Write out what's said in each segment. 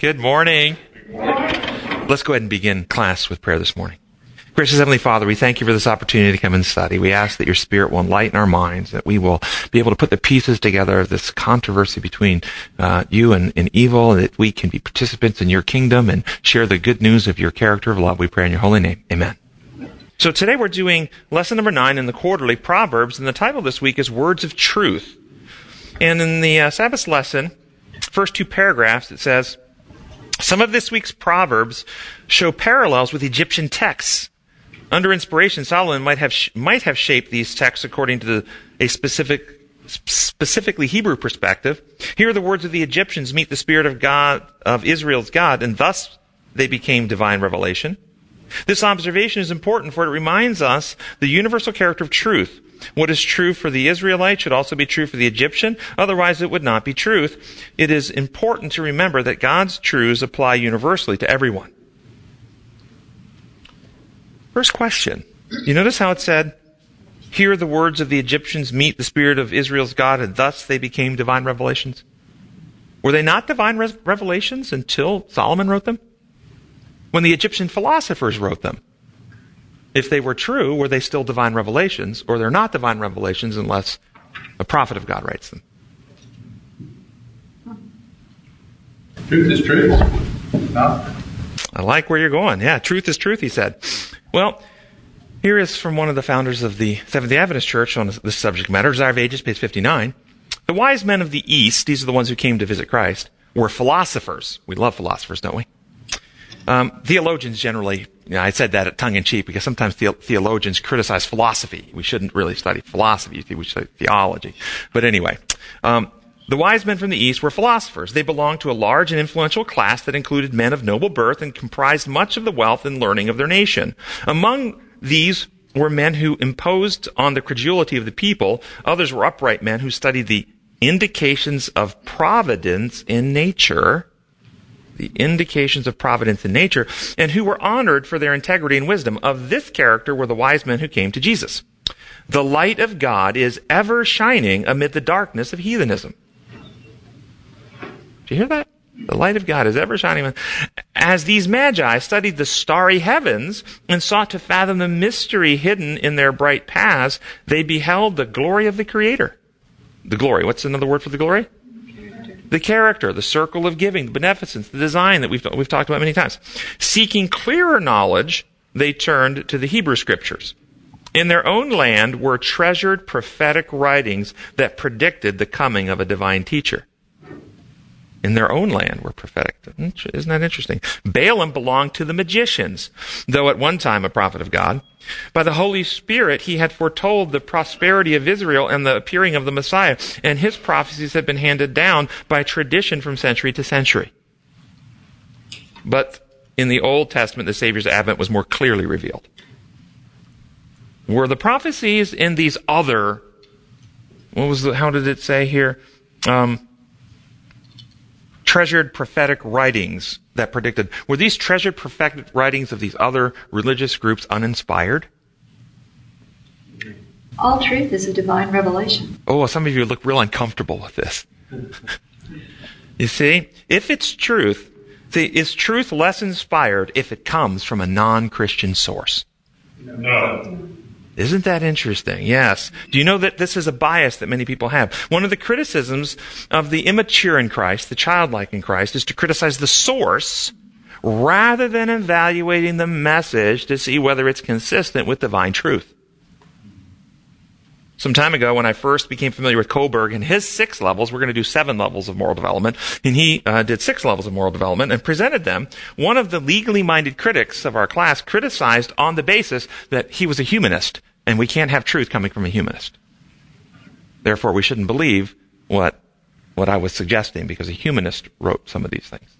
Good morning. Good morning. Let's go ahead and begin class with prayer this morning. Gracious Heavenly Father, we thank you for this opportunity to come and study. We ask that your Spirit will enlighten our minds, that we will be able to put the pieces together of this controversy between you and evil, and that we can be participants in your kingdom and share the good news of your character of love. We pray in your holy name. Amen. So today we're doing lesson number 9 in the quarterly Proverbs, and the title this week is Words of Truth. And in the Sabbath lesson, first two paragraphs, it says, some of this week's Proverbs show parallels with Egyptian texts. Under inspiration, Solomon might have shaped these texts according to specifically Hebrew perspective. Here the words of the Egyptians meet the spirit of God, of Israel's God, and thus they became divine revelation. This observation is important, for it reminds us the universal character of truth. What is true for the Israelite should also be true for the Egyptian, otherwise it would not be truth. It is important to remember that God's truths apply universally to everyone. First question. You notice how it said, here the words of the Egyptians meet the spirit of Israel's God, and thus they became divine revelations. Were they not divine revelations until Solomon wrote them? When the Egyptian philosophers wrote them, if they were true, were they still divine revelations, or they're not divine revelations unless a prophet of God writes them? Truth is truth. No. I like where you're going. Yeah, truth is truth, he said. Well, here is from one of the founders of the Seventh-day Adventist Church on this subject matter, Desire of Ages, page 59. The wise men of the East, these are the ones who came to visit Christ, were philosophers. We love philosophers, don't we? Theologians generally, you know, I said that tongue-in-cheek because sometimes theologians criticize philosophy. We shouldn't really study philosophy, we should study theology. But anyway, the wise men from the East were philosophers. They belonged to a large and influential class that included men of noble birth and comprised much of the wealth and learning of their nation. Among these were men who imposed on the credulity of the people. Others were upright men who studied the indications of providence in nature, and who were honored for their integrity and wisdom. Of this character were the wise men who came to Jesus. The light of God is ever shining amid the darkness of heathenism. Do you hear that? The light of God is ever shining. As these magi studied the starry heavens and sought to fathom the mystery hidden in their bright paths, they beheld the glory of the Creator. The glory. What's another word for the glory? The character, the circle of giving, the beneficence, the design that we've talked about many times. Seeking clearer knowledge, they turned to the Hebrew Scriptures. In their own land were treasured prophetic writings that predicted the coming of a divine teacher. In their own land were prophetic. Isn't that interesting? Balaam belonged to the magicians, though at one time a prophet of God. By the Holy Spirit, he had foretold the prosperity of Israel and the appearing of the Messiah, and his prophecies had been handed down by tradition from century to century. But in the Old Testament, the Savior's advent was more clearly revealed. Were the prophecies in these other, how did it say here? Treasured prophetic writings that predicted. Were these treasured prophetic writings of these other religious groups uninspired? All truth is a divine revelation. Oh, some of you look real uncomfortable with this. You see, is truth less inspired if it comes from a non-Christian source? No. Isn't that interesting? Yes. Do you know that this is a bias that many people have? One of the criticisms of the immature in Christ, the childlike in Christ, is to criticize the source rather than evaluating the message to see whether it's consistent with divine truth. Some time ago, when I first became familiar with Kohlberg and his 6 levels, we're going to do 7 levels of moral development, and he did 6 levels of moral development and presented them. One of the legally minded critics of our class criticized on the basis that he was a humanist, and we can't have truth coming from a humanist. Therefore, we shouldn't believe what I was suggesting, because a humanist wrote some of these things.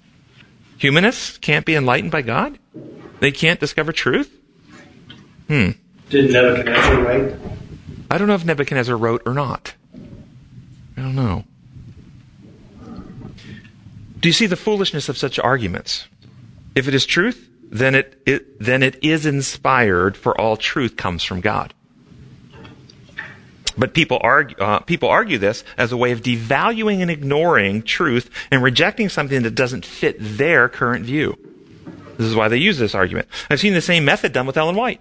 Humanists can't be enlightened by God? They can't discover truth? Did Nebuchadnezzar write? I don't know if Nebuchadnezzar wrote or not. I don't know. Do you see the foolishness of such arguments? If it is truth, then it is inspired, for all truth comes from God. But people argue this as a way of devaluing and ignoring truth and rejecting something that doesn't fit their current view. This is why they use this argument. I've seen the same method done with Ellen White,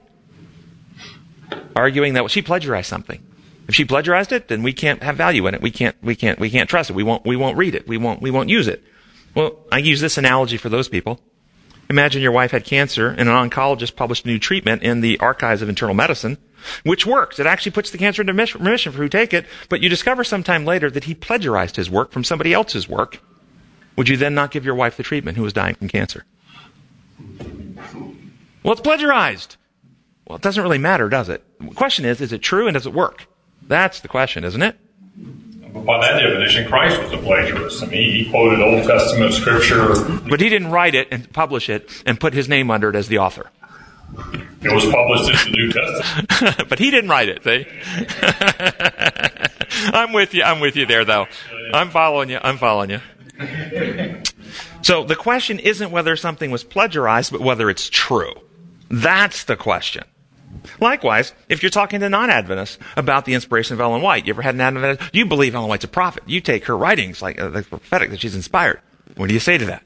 arguing that, well, she plagiarized something. If she plagiarized it, then we can't have value in it. We can't trust it. We won't read it. We won't use it. Well, I use this analogy for those people. Imagine your wife had cancer and an oncologist published a new treatment in the Archives of Internal Medicine, which works. It actually puts the cancer into remission for who take it, but you discover sometime later that he plagiarized his work from somebody else's work. Would you then not give your wife the treatment who was dying from cancer? Well, it's plagiarized. Well, it doesn't really matter, does it? The question is it true and does it work? That's the question, isn't it? But by that definition, Christ was a plagiarist. I mean, he quoted Old Testament scripture. But he didn't write it and publish it and put his name under it as the author. It was published in the New Testament. But he didn't write it, see? I'm with you there, though. I'm following you. So the question isn't whether something was plagiarized, but whether it's true. That's the question. Likewise, if you're talking to non-Adventists about the inspiration of Ellen White, you ever had an Adventist? You believe Ellen White's a prophet. You take her writings like the prophetic that she's inspired. What do you say to that?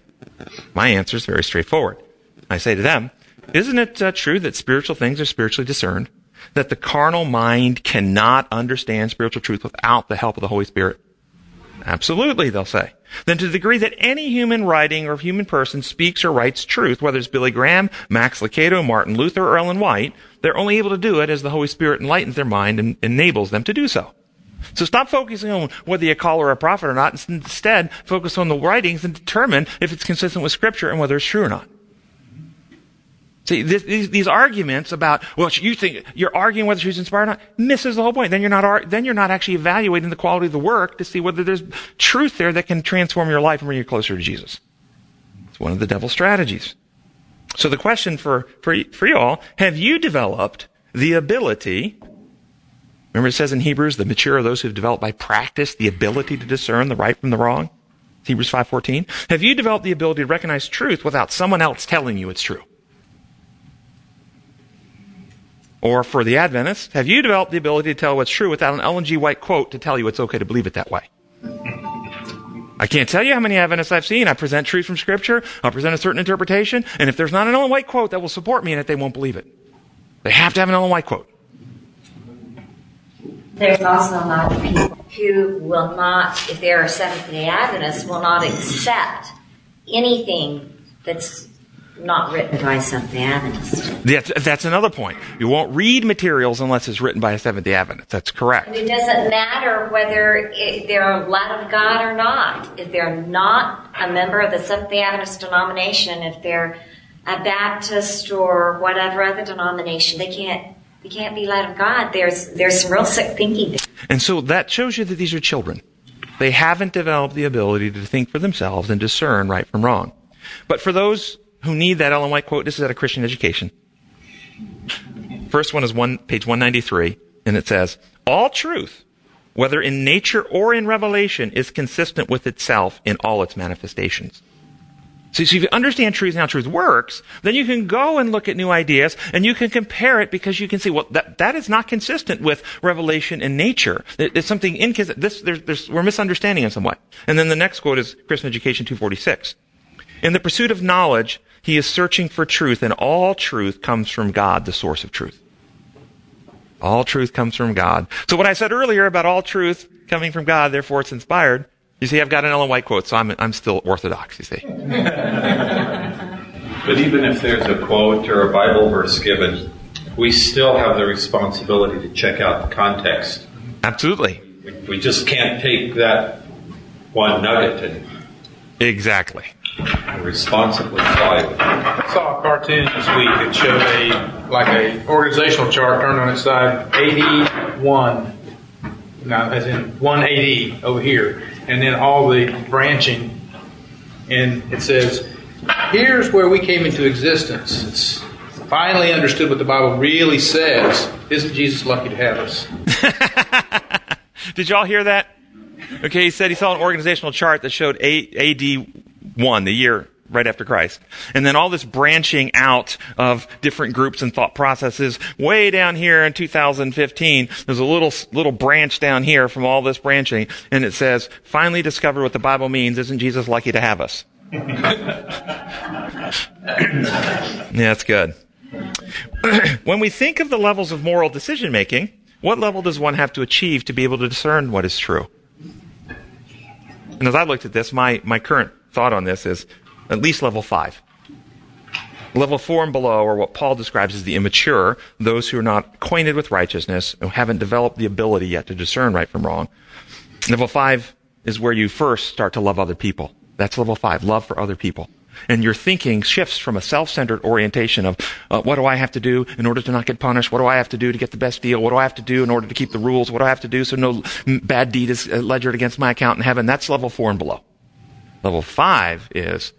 My answer is very straightforward. I say to them, isn't it true that spiritual things are spiritually discerned? That the carnal mind cannot understand spiritual truth without the help of the Holy Spirit? Absolutely, they'll say. Then to the degree that any human writing or human person speaks or writes truth, whether it's Billy Graham, Max Licato, Martin Luther, or Ellen White, they're only able to do it as the Holy Spirit enlightens their mind and enables them to do so. So stop focusing on whether you call her a prophet or not. Instead, focus on the writings and determine if it's consistent with Scripture and whether it's true or not. See, these arguments about, well, you think you're arguing whether she's inspired or not, misses the whole point. Then you're not actually evaluating the quality of the work to see whether there's truth there that can transform your life and bring you closer to Jesus. It's one of the devil's strategies. So the question for you all, have you developed the ability? Remember, it says in Hebrews, the mature are those who have developed by practice the ability to discern the right from the wrong. It's Hebrews 5:14. Have you developed the ability to recognize truth without someone else telling you it's true? Or for the Adventists, have you developed the ability to tell what's true without an Ellen G White quote to tell you it's okay to believe it that way? I can't tell you how many Adventists I've seen. I present truth from Scripture. I'll present a certain interpretation. And if there's not an Ellen White quote that will support me in it, they won't believe it. They have to have an Ellen White quote. There's also a lot of people who will not, if they're a Seventh-day Adventist, will not accept anything that's not written by a Seventh-day Adventist. That's another point. You won't read materials unless it's written by a Seventh-day Adventist. That's correct. And it doesn't matter whether they're a lad of God or not. If they're not a member of the Seventh-day Adventist denomination, if they're a Baptist or whatever other denomination, they can't be lad of God. There's some real sick thinking there. And so that shows you that these are children. They haven't developed the ability to think for themselves and discern right from wrong. But for those who need that Ellen White quote, this is out of Christian Education. First one is page 193, and it says, all truth, whether in nature or in revelation, is consistent with itself in all its manifestations. So if you understand truth and how truth works, then you can go and look at new ideas, and you can compare it because you can see, well, that is not consistent with revelation and nature. It's something inconsistent. We're misunderstanding in some way. And then the next quote is Christian Education 246. In the pursuit of knowledge, he is searching for truth, and all truth comes from God, the source of truth. All truth comes from God. So what I said earlier about all truth coming from God, therefore it's inspired, you see, I've got an Ellen White quote, so I'm still orthodox, you see. But even if there's a quote or a Bible verse given, we still have the responsibility to check out the context. Absolutely. We just can't take that one nugget and... Exactly. Responsibly applied. I saw a cartoon this week that showed an organizational chart turned on its side, 81, now as in 180 over here, and then all the branching, and it says, here's where we came into existence. It's finally understood what the Bible really says. Isn't Jesus lucky to have us? Did y'all hear that? Okay, he said he saw an organizational chart that showed AD 1, the year right after Christ. And then all this branching out of different groups and thought processes way down here in 2015. There's a little branch down here from all this branching. And it says, finally discover what the Bible means. Isn't Jesus lucky to have us? Yeah, that's good. When we think of the levels of moral decision making, what level does one have to achieve to be able to discern what is true? And as I looked at this, my current thought on this is at least level 5. Level 4 and below are what Paul describes as the immature, those who are not acquainted with righteousness, who haven't developed the ability yet to discern right from wrong. Level 5 is where you first start to love other people. That's level 5, love for other people. And your thinking shifts from a self-centered orientation of, what do I have to do in order to not get punished? What do I have to do to get the best deal? What do I have to do in order to keep the rules? What do I have to do so no bad deed is ledgered against my account in heaven? That's level 4 and below. Level 5 is,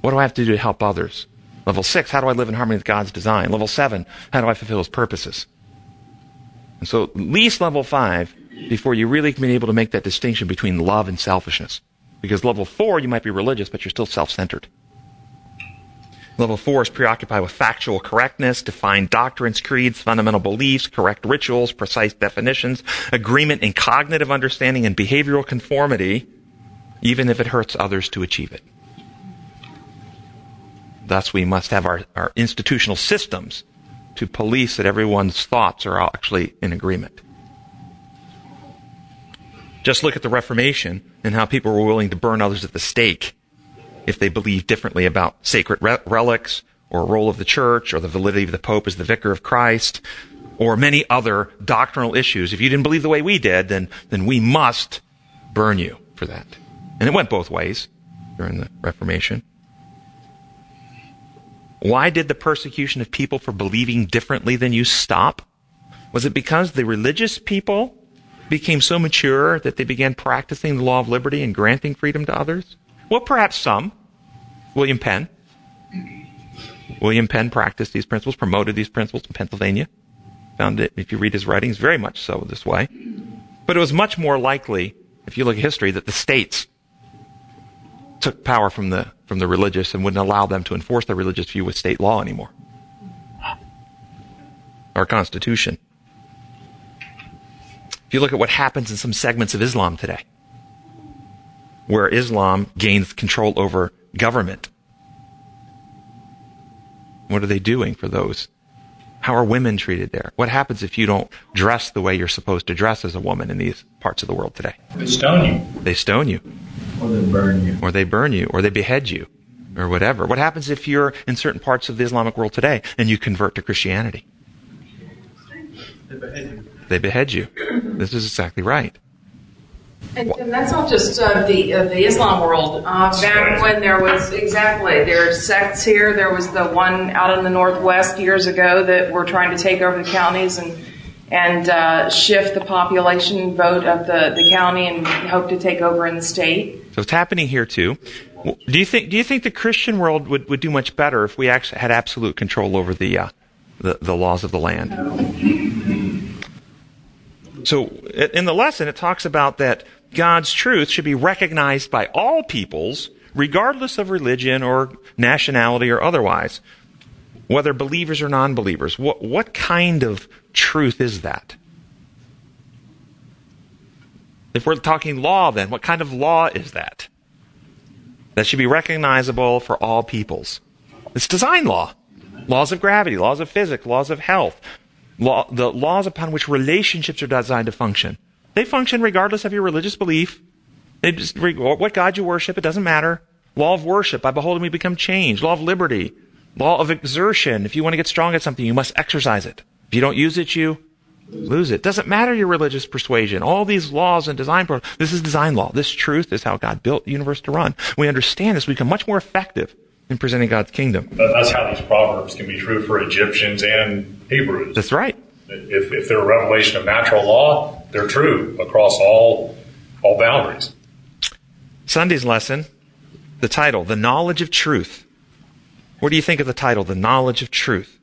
what do I have to do to help others? Level 6, how do I live in harmony with God's design? Level 7, how do I fulfill His purposes? And so at least level 5 before you really can be able to make that distinction between love and selfishness. Because level 4, you might be religious, but you're still self-centered. Level 4 is preoccupied with factual correctness, defined doctrines, creeds, fundamental beliefs, correct rituals, precise definitions, agreement in cognitive understanding and behavioral conformity, even if it hurts others to achieve it. Thus, we must have our institutional systems to police that everyone's thoughts are actually in agreement. Just look at the Reformation and how people were willing to burn others at the stake if they believed differently about sacred relics or role of the church or the validity of the Pope as the vicar of Christ or many other doctrinal issues. If you didn't believe the way we did, then we must burn you for that. And it went both ways during the Reformation. Why did the persecution of people for believing differently than you stop? Was it because the religious people became so mature that they began practicing the law of liberty and granting freedom to others? Well, perhaps some. William Penn practiced these principles, promoted these principles in Pennsylvania. Found it, if you read his writings, very much so this way. But it was much more likely, if you look at history, that the states took power from the religious and wouldn't allow them to enforce their religious view with state law anymore. Our Constitution. If you look at what happens in some segments of Islam today, where Islam gains control over government, what are they doing for those? How are women treated there? What happens if you don't dress the way you're supposed to dress as a woman in these parts of the world today? They stone you. They stone you. Or they burn you. Or they burn you. Or they behead you. Or whatever. What happens if you're in certain parts of the Islamic world today and you convert to Christianity? They behead you. They behead you. This is exactly right. And that's not just the Islam world. Back when there was, there are sects here. There was the one out in the Northwest years ago that were trying to take over the counties and shift the population vote of the county and hope to take over in the state. So it's happening here too. Do you think the Christian world would do much better if we actually had absolute control over the laws of the land? No. So in the lesson, it talks about that God's truth should be recognized by all peoples, regardless of religion or nationality or otherwise, whether believers or non-believers. What kind of truth is that? If we're talking law, then, what kind of law is that? That should be recognizable for all peoples. It's design law. Laws of gravity, laws of physics, laws of health. The laws upon which relationships are designed to function. They function regardless of your religious belief. What God you worship, it doesn't matter. Law of worship, by beholding we become changed. Law of liberty. Law of exertion. If you want to get strong at something, you must exercise it. If you don't use it, you lose it. Doesn't matter your religious persuasion. All these laws and design, this is design law. This truth is how God built the universe to run. We understand this, we become much more effective in presenting God's kingdom. That's how these proverbs can be true for Egyptians and Hebrews. That's right. If they're a revelation of natural law, they're true across all boundaries. Sunday's lesson, the title, The Knowledge of Truth. What do you think of the title, The Knowledge of Truth?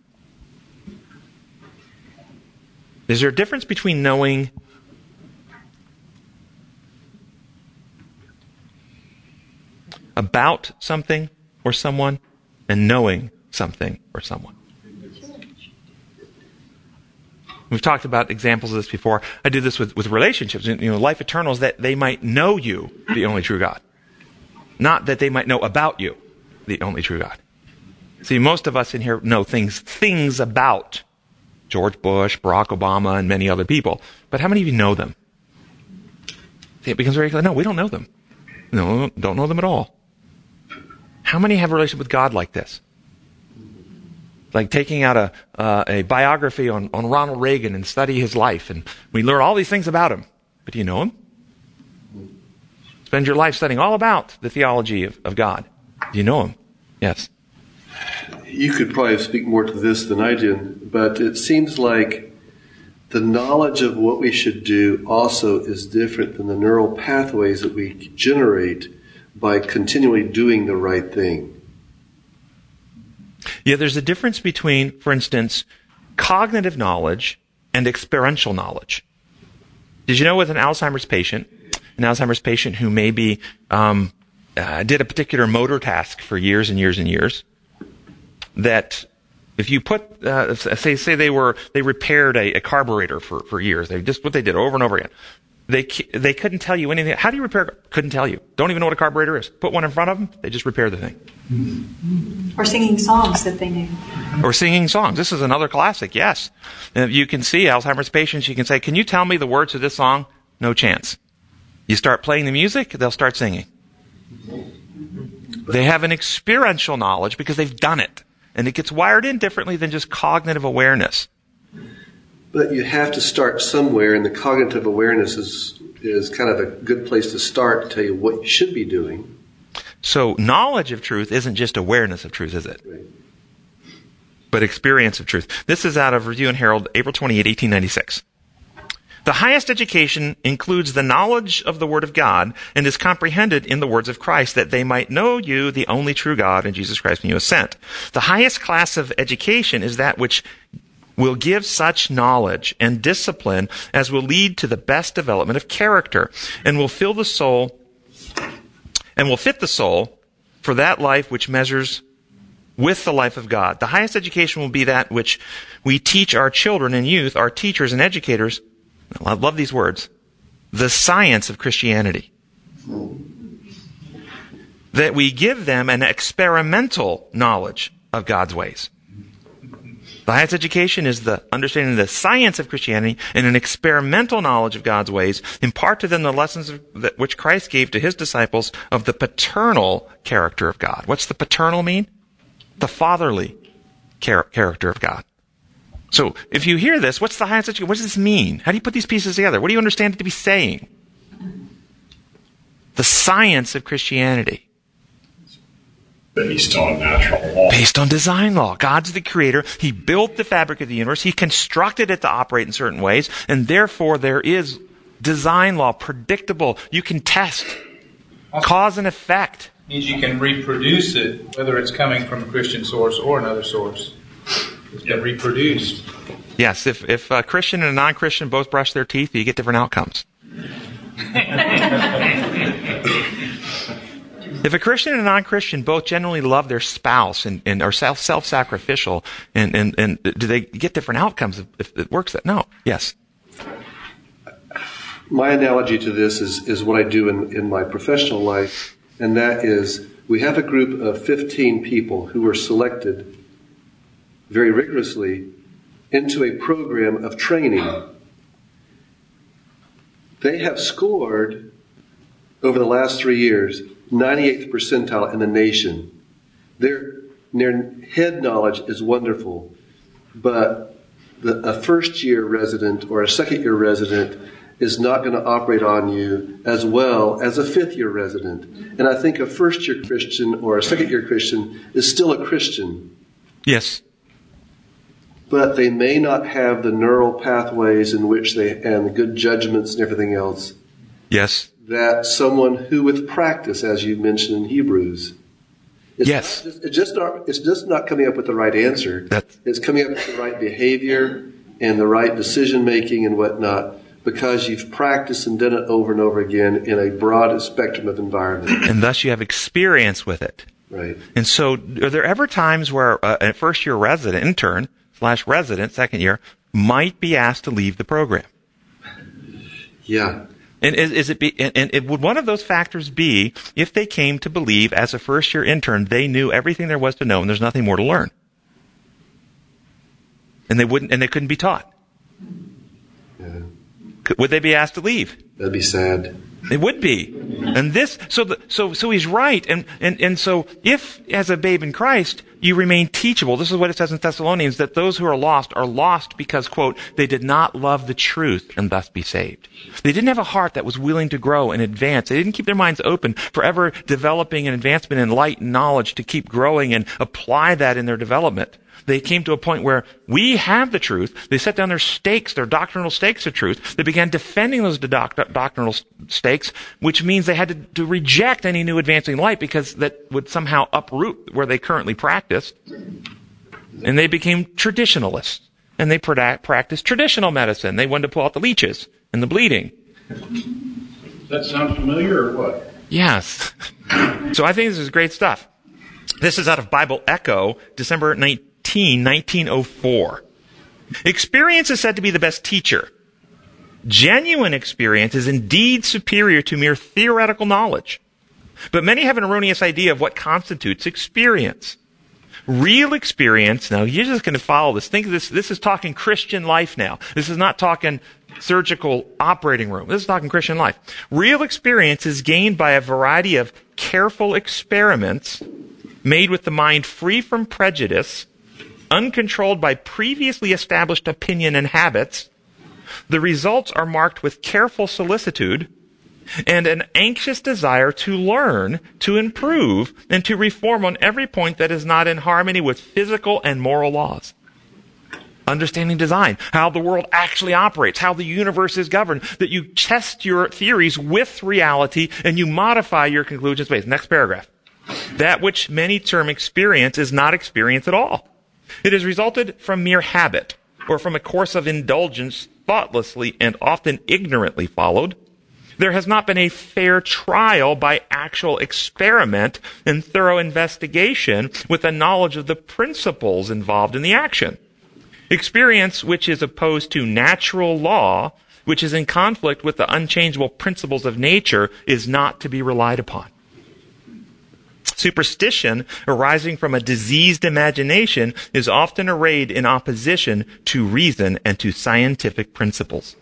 Is there a difference between knowing about something or someone and knowing something or someone. We've talked about examples of this before. I do this with relationships. You know, life eternal is that they might know you, the only true God. Not that they might know about you, the only true God. See, most of us in here know things about George Bush, Barack Obama, and many other people. But how many of you know them? See, it becomes very clear. No, we don't know them. No, don't know them at all. How many have a relationship with God like this? Like taking out a biography on Ronald Reagan and study his life, and we learn all these things about him. But do you know him? Spend your life studying all about the theology of God. Do you know him? Yes. You could probably speak more to this than I did, but it seems like the knowledge of what we should do also is different than the neural pathways that we generate by continually doing the right thing. Yeah, there's a difference between, for instance, cognitive knowledge and experiential knowledge. Did you know with an Alzheimer's patient who maybe did a particular motor task for years and years and years, that if you put, say they repaired a carburetor for years, they just what they did over and over again. They couldn't tell you anything. How do you repair? Couldn't tell you. Don't even know what a carburetor is. Put one in front of them, they just repair the thing. Or singing songs that they knew. Or singing songs. This is another classic, yes. And if you can see Alzheimer's patients, you can say, can you tell me the words of this song? No chance. You start playing the music, they'll start singing. They have an experiential knowledge because they've done it. And it gets wired in differently than just cognitive awareness. But you have to start somewhere, and the cognitive awareness is kind of a good place to start to tell you what you should be doing. So knowledge of truth isn't just awareness of truth, is it? Right. But experience of truth. This is out of Review and Herald, April 28, 1896. The highest education includes the knowledge of the Word of God and is comprehended in the words of Christ, that they might know you, the only true God, and Jesus Christ whom you have sent. The highest class of education is that which will give such knowledge and discipline as will lead to the best development of character, and will fill the soul and will fit the soul for that life which measures with the life of God. The highest education will be that which we teach our children and youth, our teachers and educators. I love these words. The science of Christianity. That we give them an experimental knowledge of God's ways. The highest education is the understanding of the science of Christianity and an experimental knowledge of God's ways. Impart to them the lessons which Christ gave to his disciples of the paternal character of God. What's the paternal mean? The fatherly character of God. So if you hear this, what's the highest education? What does this mean? How do you put these pieces together? What do you understand it to be saying? The science of Christianity. Based on natural law. Based on design law. God's the creator. He built the fabric of the universe. He constructed it to operate in certain ways. And therefore, there is design law, predictable. You can test. Cause and effect. It means you can reproduce it, whether it's coming from a Christian source or another source. It's been reproduced. Yes, if a Christian and a non-Christian both brush their teeth, you get different outcomes. If a Christian and a non-Christian both genuinely love their spouse and are self-sacrificial, and do they get different outcomes if it works? No. Yes. My analogy to this is what I do in my professional life, and that is we have a group of 15 people who were selected very rigorously into a program of training. They have scored over the last 3 years 98th percentile in the nation. Their head knowledge is wonderful, but a first-year resident or a second-year resident is not going to operate on you as well as a fifth-year resident. And I think a first-year Christian or a second-year Christian is still a Christian. Yes. But they may not have the neural pathways in which they and the good judgments and everything else. Yes. That someone who, with practice, as you mentioned in Hebrews, it's just not coming up with the right answer. It's coming up with the right behavior and the right decision making and whatnot, because you've practiced and done it over and over again in a broad spectrum of environment, and thus you have experience with it. Right. And so are there ever times where a first-year resident, intern/resident, second year, might be asked to leave the program? Yeah. And would one of those factors be if they came to believe as a first-year intern they knew everything there was to know and there's nothing more to learn, and they couldn't be taught? Yeah. Would they be asked to leave? That'd be sad. It would be. And this, so he's right. And so if, as a babe in Christ, you remain teachable, this is what it says in Thessalonians, that those who are lost because, quote, they did not love the truth and thus be saved. They didn't have a heart that was willing to grow and advance. They didn't keep their minds open, forever developing an advancement in light and knowledge to keep growing and apply that in their development. They came to a point where we have the truth. They set down their stakes, their doctrinal stakes of truth. They began defending those doctrinal stakes, which means they had to reject any new advancing light because that would somehow uproot where they currently practiced. And they became traditionalists. And they practiced traditional medicine. They wanted to pull out the leeches and the bleeding. That sounds familiar or what? Yes. So I think this is great stuff. This is out of Bible Echo, December 19th. 1904. Experience is said to be the best teacher. Genuine experience is indeed superior to mere theoretical knowledge. But many have an erroneous idea of what constitutes experience. Real experience, now you're just going to follow this. Think of this, this is talking Christian life now. This is not talking surgical operating room. This is talking Christian life. Real experience is gained by a variety of careful experiments made with the mind free from prejudice, uncontrolled by previously established opinion and habits. The results are marked with careful solicitude and an anxious desire to learn, to improve, and to reform on every point that is not in harmony with physical and moral laws. Understanding design, how the world actually operates, how the universe is governed, that you test your theories with reality and you modify your conclusions based. Next paragraph. That which many term experience is not experience at all. It has resulted from mere habit or from a course of indulgence thoughtlessly and often ignorantly followed. There has not been a fair trial by actual experiment and thorough investigation with a knowledge of the principles involved in the action. Experience, which is opposed to natural law, which is in conflict with the unchangeable principles of nature, is not to be relied upon. Superstition arising from a diseased imagination is often arrayed in opposition to reason and to scientific principles.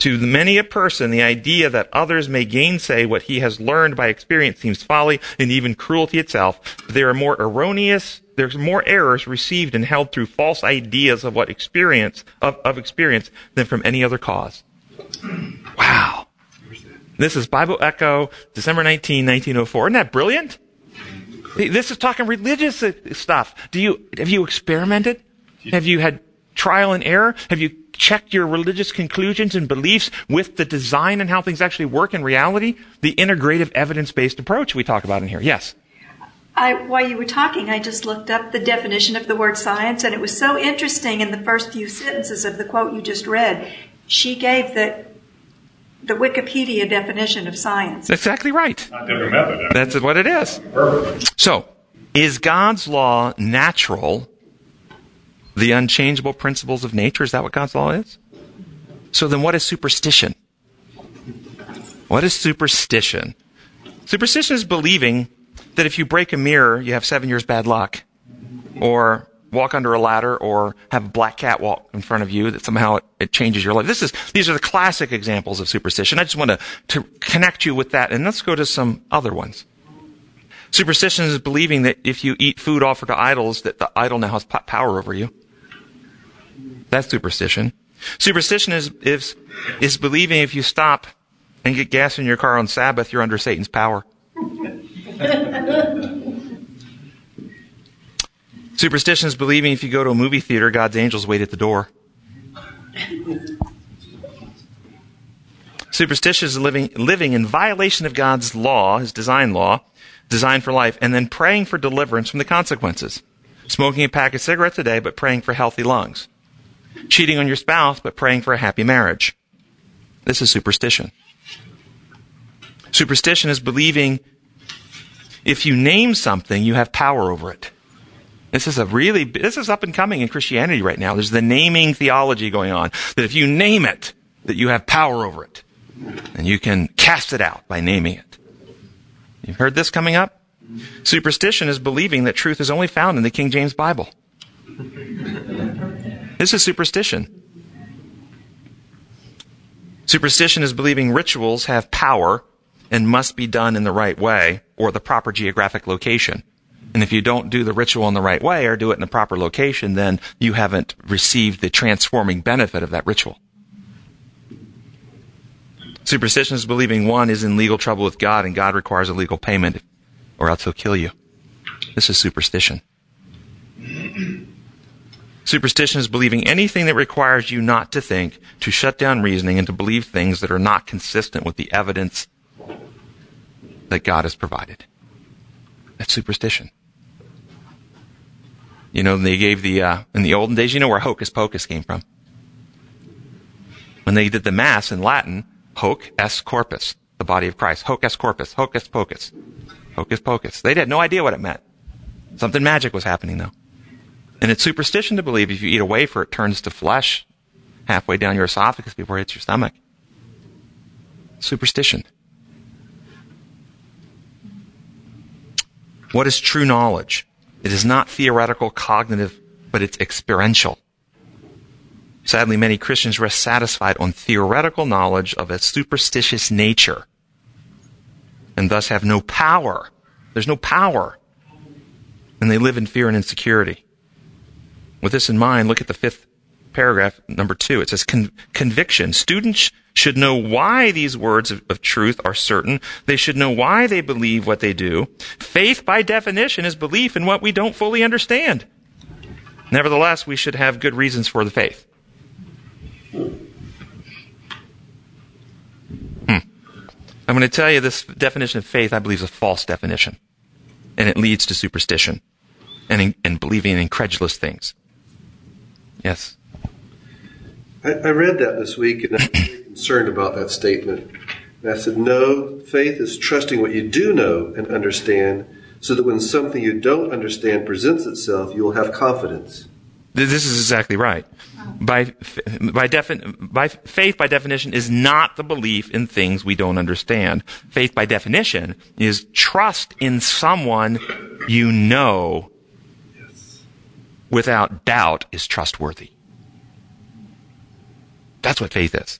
To many a person, the idea that others may gainsay what he has learned by experience seems folly and even cruelty itself. There's more errors received and held through false ideas of what experience of experience than from any other cause. Wow. This is Bible Echo, December 19, 1904. Isn't that brilliant? This is talking religious stuff. Have you experimented? Have you had trial and error? Have you checked your religious conclusions and beliefs with the design and how things actually work in reality? The integrative evidence-based approach we talk about in here. Yes. While you were talking, I just looked up the definition of the word science, and it was so interesting in the first few sentences of the quote you just read. She gave the Wikipedia definition of science. Exactly right. Not different method. That's what it is. Perfect. So, is God's law natural? The unchangeable principles of nature, is that what God's law is? So then what is superstition? What is superstition? Superstition is believing that if you break a mirror, you have 7 years bad luck, or walk under a ladder, or have a black cat walk in front of you, that somehow it changes your life. These are the classic examples of superstition. I just want to connect you with that, and let's go to some other ones. Superstition is believing that if you eat food offered to idols, that the idol now has power over you. That's superstition. Superstition is believing if you stop and get gas in your car on Sabbath, you're under Satan's power. Superstition is believing if you go to a movie theater, God's angels wait at the door. Superstition is living in violation of God's law, his design law, designed for life, and then praying for deliverance from the consequences. Smoking a pack of cigarettes a day, but praying for healthy lungs. Cheating on your spouse, but praying for a happy marriage. This is superstition. Superstition is believing If you name something, you have power over it. This is up and coming in Christianity right now. There's the naming theology going on, that if you name it, that you have power over it. And you can cast it out by naming it. You've heard this coming up? Superstition is believing that truth is only found in the King James Bible. This is superstition. Superstition is believing rituals have power and must be done in the right way or the proper geographic location. And if you don't do the ritual in the right way or do it in the proper location, then you haven't received the transforming benefit of that ritual. Superstition is believing one is in legal trouble with God and God requires a legal payment or else he'll kill you. This is superstition. Superstition is believing anything that requires you not to think, to shut down reasoning, and to believe things that are not consistent with the evidence that God has provided. That's superstition. You know, they gave in the olden days, you know where hocus pocus came from? When they did the Mass in Latin, hoc est corpus, the body of Christ. Hoc est corpus, hocus pocus, hocus pocus. They had no idea what it meant. Something magic was happening, though. And it's superstition to believe if you eat a wafer, it turns to flesh halfway down your esophagus before it hits your stomach. Superstition. What is true knowledge? It is not theoretical, cognitive, but it's experiential. Sadly, many Christians rest satisfied on theoretical knowledge of a superstitious nature and thus have no power. There's no power. And they live in fear and insecurity. With this in mind, look at the fifth paragraph, number 2. It says, Conviction. Students should know why these words of truth are certain. They should know why they believe what they do. Faith, by definition, is belief in what we don't fully understand. Nevertheless, we should have good reasons for the faith. I'm going to tell you this definition of faith, I believe, is a false definition. And it leads to superstition and believing in incredulous things. Yes. I read that this week, and I was very concerned about that statement. And I said, no, faith is trusting what you do know and understand, so that when something you don't understand presents itself, you will have confidence. This is exactly right. Faith, by definition, is not the belief in things we don't understand. Faith, by definition, is trust in someone you know without doubt is trustworthy. That's what faith is.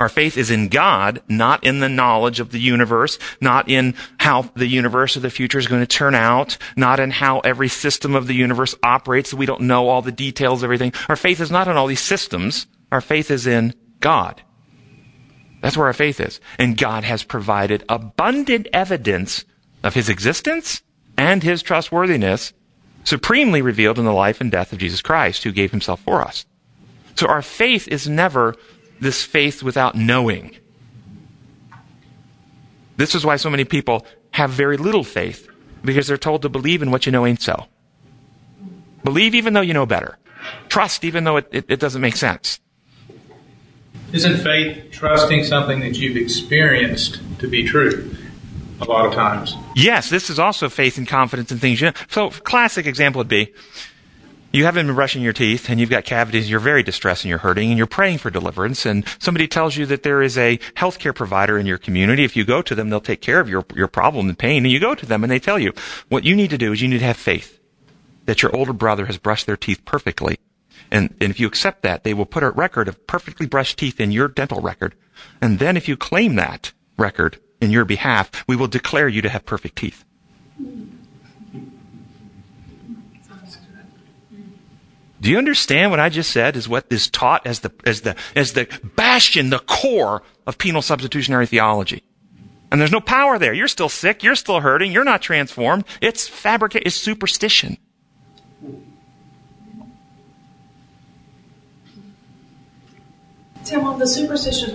Our faith is in God, not in the knowledge of the universe, not in how the universe of the future is going to turn out, not in how every system of the universe operates. We don't know all the details, everything. Our faith is not in all these systems. Our faith is in God. That's where our faith is. And God has provided abundant evidence of his existence and his trustworthiness, supremely revealed in the life and death of Jesus Christ, who gave himself for us. So our faith is never this faith without knowing. This is why so many people have very little faith, because they're told to believe in what you know ain't so. Believe even though you know better. Trust even though it doesn't make sense. Isn't faith trusting something that you've experienced to be true? A lot of times. Yes, this is also faith and confidence in things. You know, so classic example would be, you haven't been brushing your teeth and you've got cavities and you're very distressed and you're hurting and you're praying for deliverance, and somebody tells you that there is a healthcare provider in your community. If you go to them, they'll take care of your problem and pain, and you go to them and they tell you, what you need to do is you need to have faith that your older brother has brushed their teeth perfectly. And if you accept that, they will put a record of perfectly brushed teeth in your dental record. And then if you claim that record in your behalf, we will declare you to have perfect teeth. Do you understand what I just said is what is taught as the bastion, the core of penal substitutionary theology? And there's no power there. You're still sick. You're still hurting. You're not transformed. It's fabricated. It's superstition. Tim, on the superstition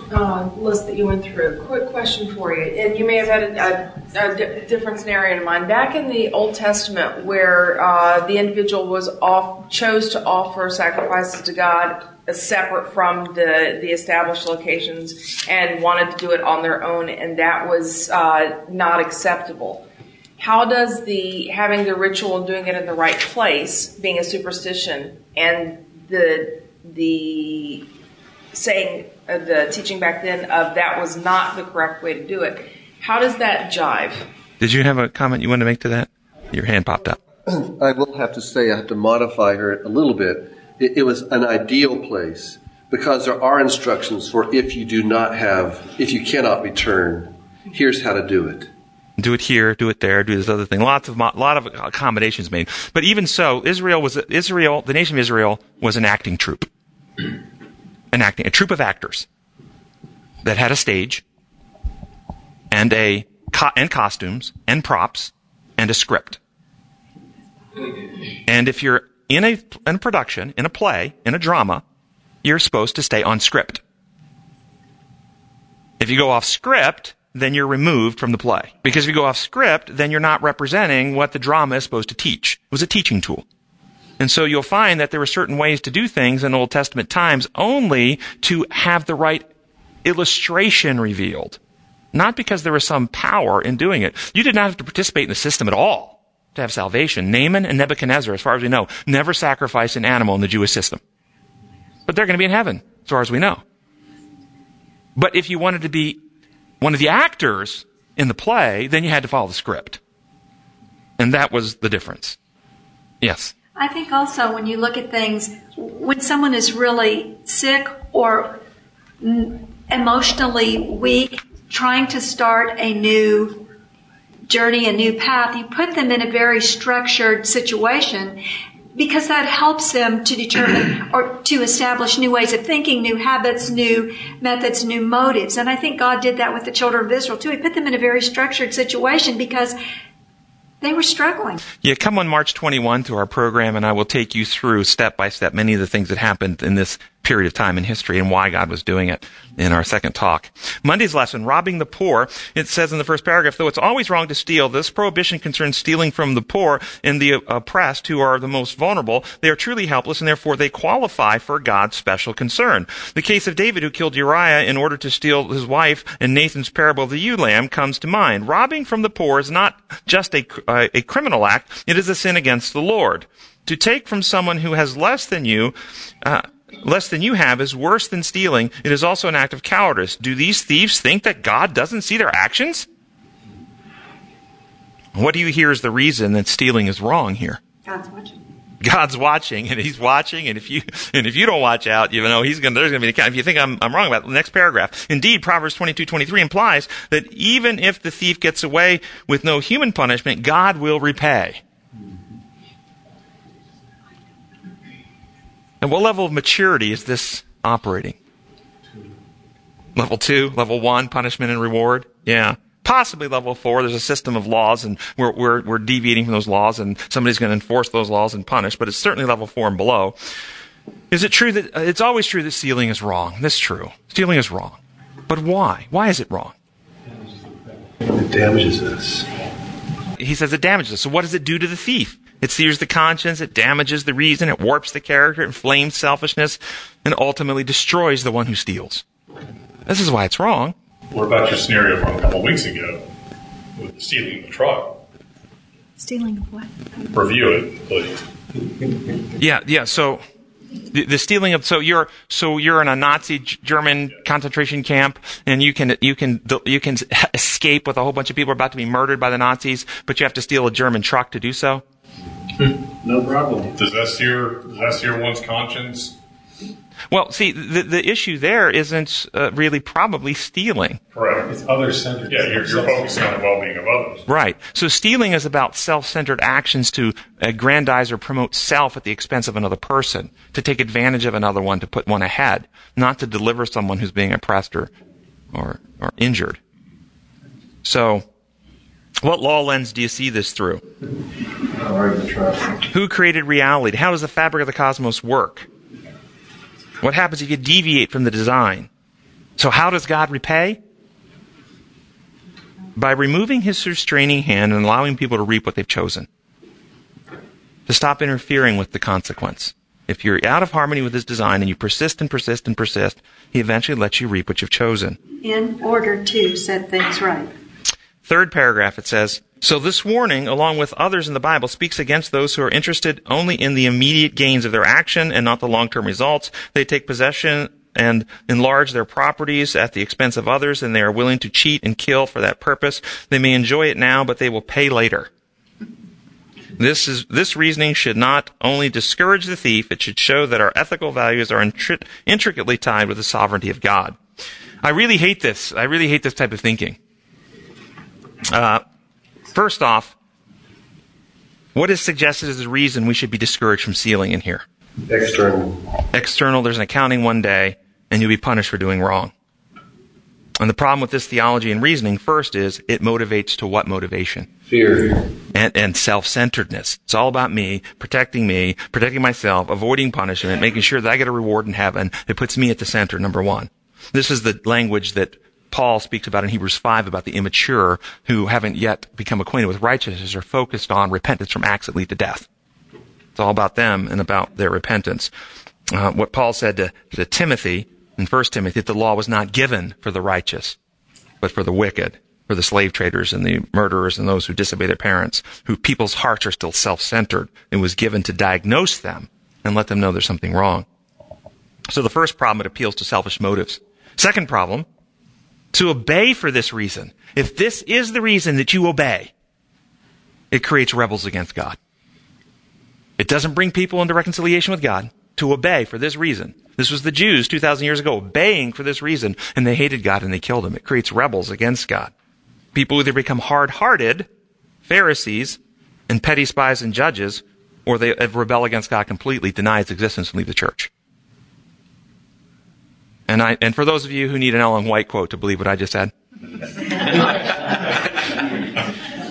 list that you went through, quick question for you, and you may have had a different scenario in mind. Back in the Old Testament, where the individual was chose to offer sacrifices to God separate from the established locations and wanted to do it on their own, and that was not acceptable. how does the having the ritual and doing it in the right place, being a superstition, and the saying, the teaching back then of that was not the correct way to do it, how does that jive? Did you have a comment you wanted to make to that? Your hand popped up. I will have to say I have to modify her a little bit. It was an ideal place because there are instructions for if you cannot return, here's how to do it. Do it here, do it there, do this other thing. Lot of accommodations made. But even so, the nation of Israel was an acting troupe. A troupe of actors that had a stage and costumes and props and a script. And if you're in a production, in a play, in a drama, you're supposed to stay on script. If you go off script, then you're removed from the play. Because if you go off script, then you're not representing what the drama is supposed to teach. It was a teaching tool. And so you'll find that there were certain ways to do things in Old Testament times only to have the right illustration revealed. Not because there was some power in doing it. You did not have to participate in the system at all to have salvation. Naaman and Nebuchadnezzar, as far as we know, never sacrificed an animal in the Jewish system. But they're going to be in heaven, as far as we know. But if you wanted to be one of the actors in the play, then you had to follow the script. And that was the difference. Yes? I think also when you look at things, when someone is really sick or emotionally weak, trying to start a new journey, a new path, you put them in a very structured situation because that helps them to determine or to establish new ways of thinking, new habits, new methods, new motives. And I think God did that with the children of Israel, too. He put them in a very structured situation because they were struggling. Yeah, come on March 21 to our program, and I will take you through step by step many of the things that happened in this period of time in history and why God was doing it in our second talk. Monday's lesson, robbing the poor. It says in the first paragraph, though it's always wrong to steal, this prohibition concerns stealing from the poor and the oppressed who are the most vulnerable. They are truly helpless, and therefore they qualify for God's special concern. The case of David, who killed Uriah in order to steal his wife, and Nathan's parable of the ewe lamb comes to mind. Robbing from the poor is not just a criminal act. It is a sin against the Lord. To take from someone who has less than you have is worse than stealing. It is also an act of cowardice. Do these thieves think that God doesn't see their actions? What do you hear is the reason that stealing is wrong here? God's watching. God's watching, and He's watching, and if you don't watch out, you know there's going to be an account. If you think I'm wrong about it, the next paragraph. Indeed, Proverbs 22:23 implies that even if the thief gets away with no human punishment, God will repay. And what level of maturity is this operating? Level 2, level 1, punishment and reward? Yeah. Possibly level 4, there's a system of laws, and we're deviating from those laws, and somebody's going to enforce those laws and punish, but it's certainly level 4 and below. Is it true that it's always true that stealing is wrong? That's true. Stealing is wrong. But why? Why is it wrong? It damages us. He says it damages us. So what does it do to the thief? It sears the conscience, it damages the reason, it warps the character, it inflames selfishness, and ultimately destroys the one who steals. This is why it's wrong. What about your scenario from a couple weeks ago with the stealing of the truck? Stealing of what? Review it, please. Yeah, so the stealing of, so you're in a Nazi German concentration camp, and you can escape with a whole bunch of people about to be murdered by the Nazis, but you have to steal a German truck to do so? No problem. Does that sear one's conscience? Well, see, the issue there isn't really probably stealing. Correct. It's other-centered. Yeah, you're focused on the well-being of others. Right. So stealing is about self-centered actions to aggrandize or promote self at the expense of another person, to take advantage of another one, to put one ahead, not to deliver someone who's being oppressed or injured. So what law lens do you see this through? Who created reality? How does the fabric of the cosmos work? What happens if you deviate from the design? So how does God repay? By removing His restraining hand and allowing people to reap what they've chosen. To stop interfering with the consequence. If you're out of harmony with His design and you persist and persist and persist, He eventually lets you reap what you've chosen. In order to set things right. Third paragraph, it says, So this warning, along with others in the Bible, speaks against those who are interested only in the immediate gains of their action and not the long-term results. They take possession and enlarge their properties at the expense of others, and they are willing to cheat and kill for that purpose. They may enjoy it now, but they will pay later. This reasoning should not only discourage the thief, it should show that our ethical values are intricately tied with the sovereignty of God. I really hate this. I really hate this type of thinking. First off, what is suggested as the reason we should be discouraged from stealing in here? External. There's an accounting one day, and you'll be punished for doing wrong. And the problem with this theology and reasoning, first, is it motivates to what motivation? Fear. And self-centeredness. It's all about me, protecting myself, avoiding punishment, making sure that I get a reward in heaven. It puts me at the center, number one. This is the language that Paul speaks about in Hebrews 5 about the immature who haven't yet become acquainted with righteousness are focused on repentance from acts that lead to death. It's all about them and about their repentance. What Paul said to Timothy in First Timothy, that the law was not given for the righteous, but for the wicked, for the slave traders and the murderers and those who disobey their parents, whose people's hearts are still self-centered. It was given to diagnose them and let them know there's something wrong. So the first problem, it appeals to selfish motives. Second problem, to obey for this reason. If this is the reason that you obey, it creates rebels against God. It doesn't bring people into reconciliation with God to obey for this reason. This was the Jews 2,000 years ago obeying for this reason, and they hated God and they killed him. It creates rebels against God. People either become hard-hearted, Pharisees, and petty spies and judges, or they rebel against God completely, deny his existence, and leave the church. And for those of you who need an Ellen White quote to believe what I just said,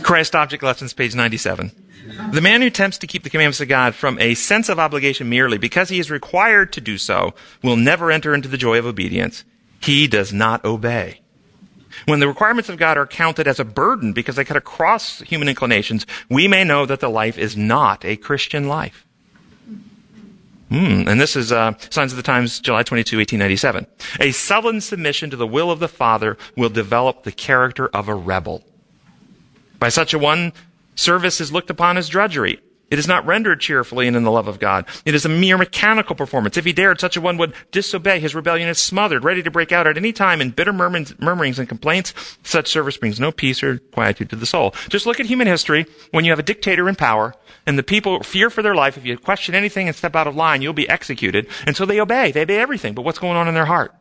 Christ Object Lessons, page 97. The man who attempts to keep the commandments of God from a sense of obligation merely because he is required to do so will never enter into the joy of obedience. He does not obey. When the requirements of God are counted as a burden because they cut across human inclinations, we may know that the life is not a Christian life. And this is Signs of the Times, July 22, 1897. A sullen submission to the will of the Father will develop the character of a rebel. By such a one, service is looked upon as drudgery. It is not rendered cheerfully and in the love of God. It is a mere mechanical performance. If he dared, such a one would disobey. His rebellion is smothered, ready to break out at any time in bitter murmurings and complaints. Such service brings no peace or quietude to the soul. Just look at human history. When you have a dictator in power and the people fear for their life, if you question anything and step out of line, you'll be executed. And so they obey. They obey everything. But what's going on in their heart?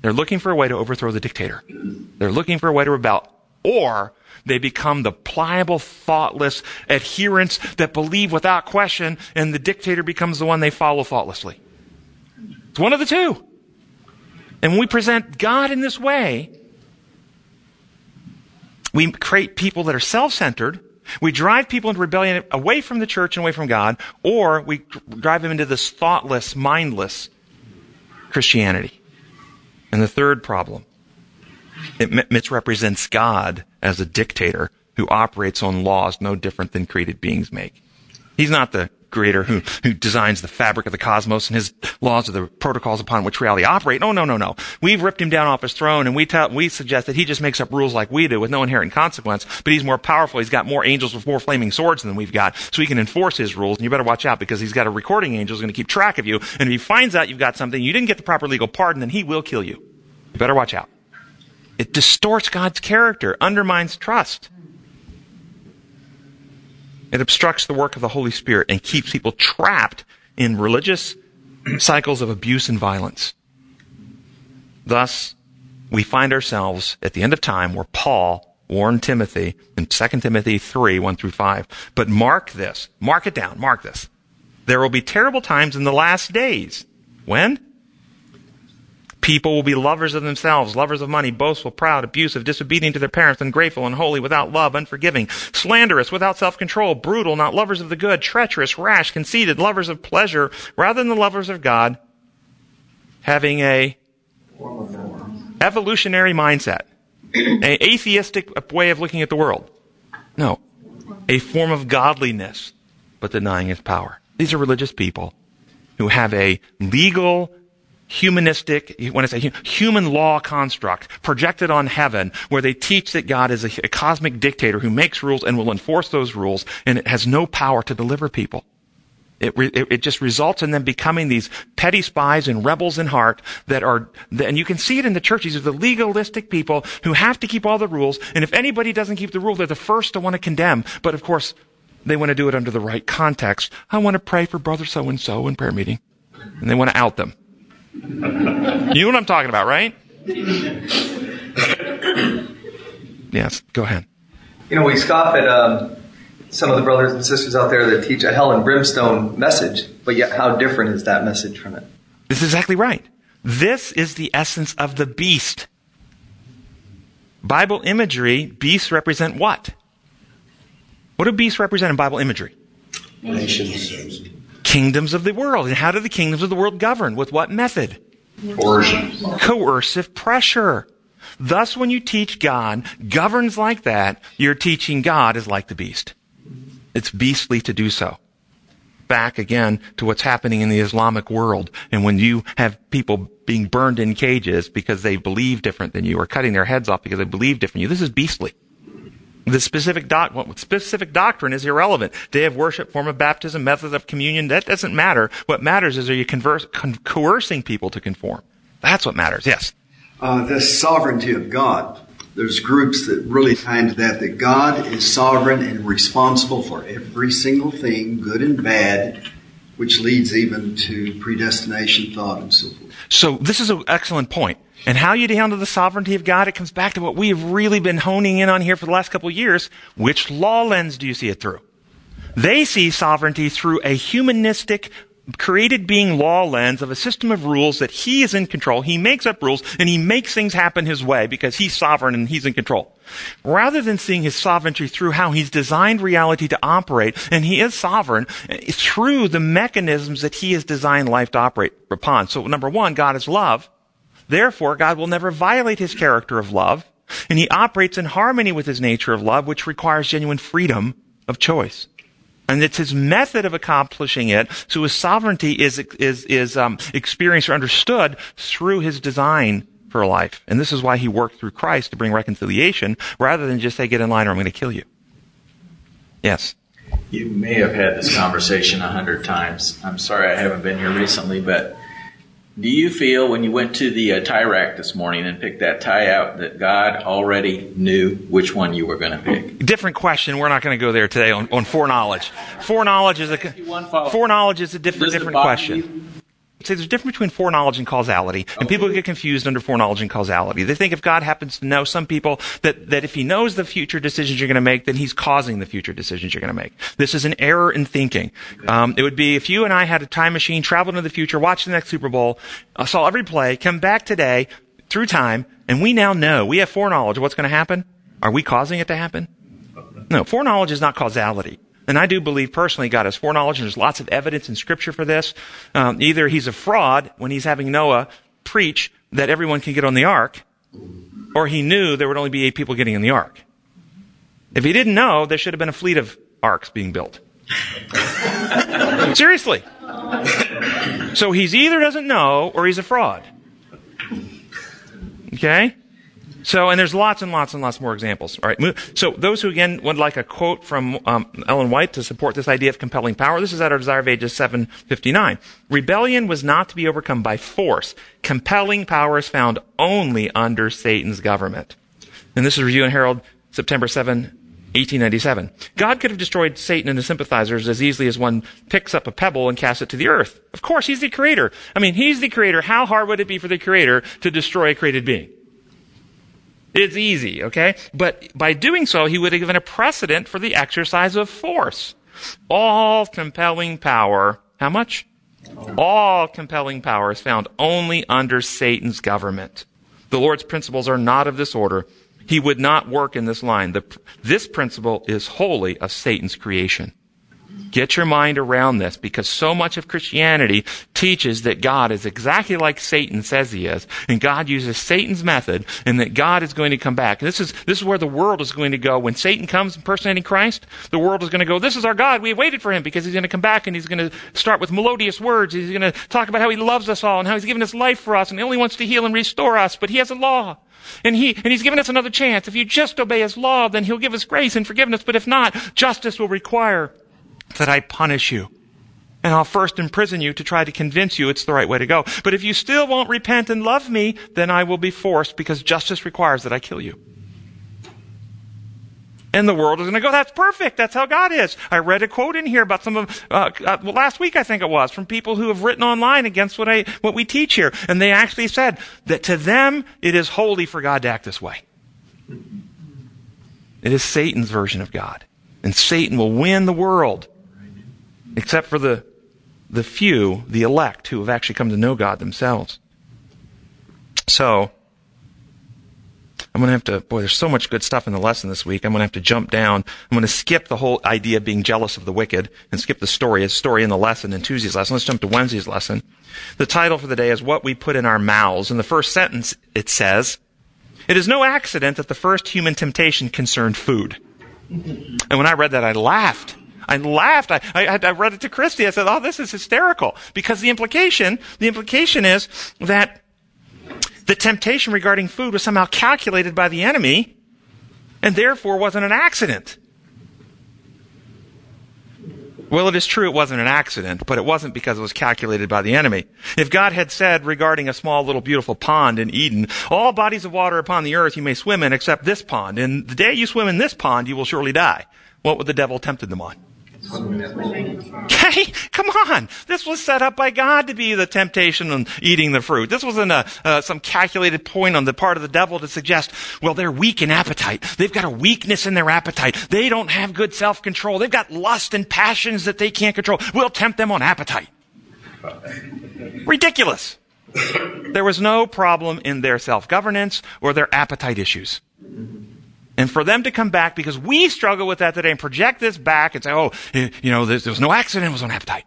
They're looking for a way to overthrow the dictator. They're looking for a way to rebel. Or they become the pliable, thoughtless adherents that believe without question, and the dictator becomes the one they follow thoughtlessly. It's one of the two. And when we present God in this way, we create people that are self-centered. We drive people into rebellion away from the church and away from God, or we drive them into this thoughtless, mindless Christianity. And the third problem, it misrepresents God as a dictator who operates on laws no different than created beings make. He's not the creator who designs the fabric of the cosmos, and his laws are the protocols upon which reality operates. No. We've ripped him down off his throne, and we suggest that he just makes up rules like we do with no inherent consequence, but he's more powerful. He's got more angels with more flaming swords than we've got, so he can enforce his rules, and you better watch out because he's got a recording angel who's going to keep track of you, and if he finds out you've got something, you didn't get the proper legal pardon, then he will kill you. You better watch out. It distorts God's character, undermines trust. It obstructs the work of the Holy Spirit and keeps people trapped in religious cycles of abuse and violence. Thus, we find ourselves at the end of time where Paul warned Timothy in 2 Timothy 3, 1 through 5. But mark this. Mark it down. Mark this. There will be terrible times in the last days. When? People will be lovers of themselves, lovers of money, boastful, proud, abusive, disobedient to their parents, ungrateful, unholy, without love, unforgiving, slanderous, without self-control, brutal, not lovers of the good, treacherous, rash, conceited, lovers of pleasure, rather than the lovers of God, having a evolutionary mindset, an atheistic way of looking at the world. No, a form of godliness, but denying its power. These are religious people who have a legal humanistic, when I say human law construct projected on heaven, where they teach that God is a cosmic dictator who makes rules and will enforce those rules, and it has no power to deliver people. It just results in them becoming these petty spies and rebels in heart that are, and you can see it in the church. These are the legalistic people who have to keep all the rules, and if anybody doesn't keep the rule, they're the first to want to condemn. But of course, they want to do it under the right context. I want to pray for brother so-and-so in prayer meeting, and they want to out them. You know what I'm talking about, right? Yes, go ahead. You know, we scoff at some of the brothers and sisters out there that teach a hell and brimstone message, but yet how different is that message from it? This is exactly right. This is the essence of the beast. Bible imagery, beasts represent what? What do beasts represent in Bible imagery? Nations. Kingdoms of the world. And how do the kingdoms of the world govern? With what method? Coercion. Coercive pressure. Thus, when you teach God governs like that, you're teaching God is like the beast. It's beastly to do so. Back again to what's happening in the Islamic world. And when you have people being burned in cages because they believe different than you, or cutting their heads off because they believe different than you, this is beastly. The specific doctrine is irrelevant. Day of worship, form of baptism, method of communion, that doesn't matter. What matters is, are you coercing people to conform? That's what matters, yes. This sovereignty of God. There's groups that really tie into that God is sovereign and responsible for every single thing, good and bad, which leads even to predestination, thought, and so forth. So this is an excellent point. And how you handle the sovereignty of God, it comes back to what we have really been honing in on here for the last couple of years. Which law lens do you see it through? They see sovereignty through a humanistic created being law lens of a system of rules that he is in control. He makes up rules and he makes things happen his way because he's sovereign and he's in control. Rather than seeing his sovereignty through how he's designed reality to operate, and he is sovereign through the mechanisms that he has designed life to operate upon. So number one, God is love. Therefore, God will never violate his character of love, and he operates in harmony with his nature of love, which requires genuine freedom of choice. And it's his method of accomplishing it. So his sovereignty is experienced or understood through his design for life. And this is why he worked through Christ to bring reconciliation rather than just say, get in line or I'm going to kill you. Yes. You may have had this conversation 100 times. I'm sorry I haven't been here recently, but do you feel when you went to the tie rack this morning and picked that tie out that God already knew which one you were going to pick? Different question. We're not going to go there today on foreknowledge. Foreknowledge is a different question. See, there's a difference between foreknowledge and causality, and people get confused under foreknowledge and causality. They think if God happens to know some people that if he knows the future decisions you're going to make, then he's causing the future decisions you're going to make. This is an error in thinking. It would be if you and I had a time machine, traveled into the future, watched the next Super Bowl, saw every play, come back today through time, and we now know, we have foreknowledge of what's going to happen. Are we causing it to happen? No, foreknowledge is not causality. And I do believe personally God has foreknowledge, and there's lots of evidence in Scripture for this. Either he's a fraud when he's having Noah preach that everyone can get on the ark, or he knew there would only be 8 people getting in the ark. If he didn't know, there should have been a fleet of arks being built. Seriously. So he's either doesn't know, or he's a fraud. Okay? So, and there's lots and lots and lots more examples. All right. So, those who again would like a quote from Ellen White to support this idea of compelling power. This is at our Desire of Ages 759. Rebellion was not to be overcome by force. Compelling power is found only under Satan's government. And this is Review and Herald, September 7. 1897. God could have destroyed Satan and his sympathizers as easily as one picks up a pebble and casts it to the earth. Of course, he's the creator. I mean, he's the creator. How hard would it be for the creator to destroy a created being? It's easy, okay? But by doing so, he would have given a precedent for the exercise of force. All compelling power, how much? All compelling power is found only under Satan's government. The Lord's principles are not of this order. He would not work in this line. This principle is wholly of Satan's creation. Get your mind around this, because so much of Christianity teaches that God is exactly like Satan says he is, and God uses Satan's method, and that God is going to come back. This is where the world is going to go. When Satan comes impersonating Christ, the world is going to go, this is our God. We waited for him because he's going to come back, and he's going to start with melodious words. He's going to talk about how he loves us all and how he's given his life for us, and he only wants to heal and restore us, but he has a law. And he's given us another chance. If you just obey his law, then he'll give us grace and forgiveness. But if not, justice will require that I punish you. And I'll first imprison you to try to convince you it's the right way to go. But if you still won't repent and love me, then I will be forced, because justice requires that I kill you. And the world is going to go, that's perfect. That's how God is. I read a quote in here about some of, last week I think it was, from people who have written online against what we teach here. And they actually said that to them, it is holy for God to act this way. It is Satan's version of God. And Satan will win the world, except for the few, the elect, who have actually come to know God themselves. So, I'm going to have to, there's so much good stuff in the lesson this week. I'm going to have to jump down. I'm going to skip the whole idea of being jealous of the wicked and skip the story in the lesson in Tuesday's lesson. Let's jump to Wednesday's lesson. The title for the day is What We Put in Our Mouths. In the first sentence, it says, it is no accident that the first human temptation concerned food. And when I read that, I laughed. I read it to Christy. I said, oh, this is hysterical. Because the implication is that the temptation regarding food was somehow calculated by the enemy and therefore wasn't an accident. Well, it is true it wasn't an accident, but it wasn't because it was calculated by the enemy. If God had said regarding a small little beautiful pond in Eden, all bodies of water upon the earth you may swim in except this pond, and the day you swim in this pond you will surely die, what would the devil tempted them on? Okay, come on. This was set up by God to be the temptation on eating the fruit. This wasn't some calculated point on the part of the devil to suggest, well, they're weak in appetite. They've got a weakness in their appetite. They don't have good self-control. They've got lust and passions that they can't control. We'll tempt them on appetite. Ridiculous. There was no problem in their self-governance or their appetite issues. And for them to come back, because we struggle with that today and project this back and say, oh, you know, there was no accident, it was on appetite.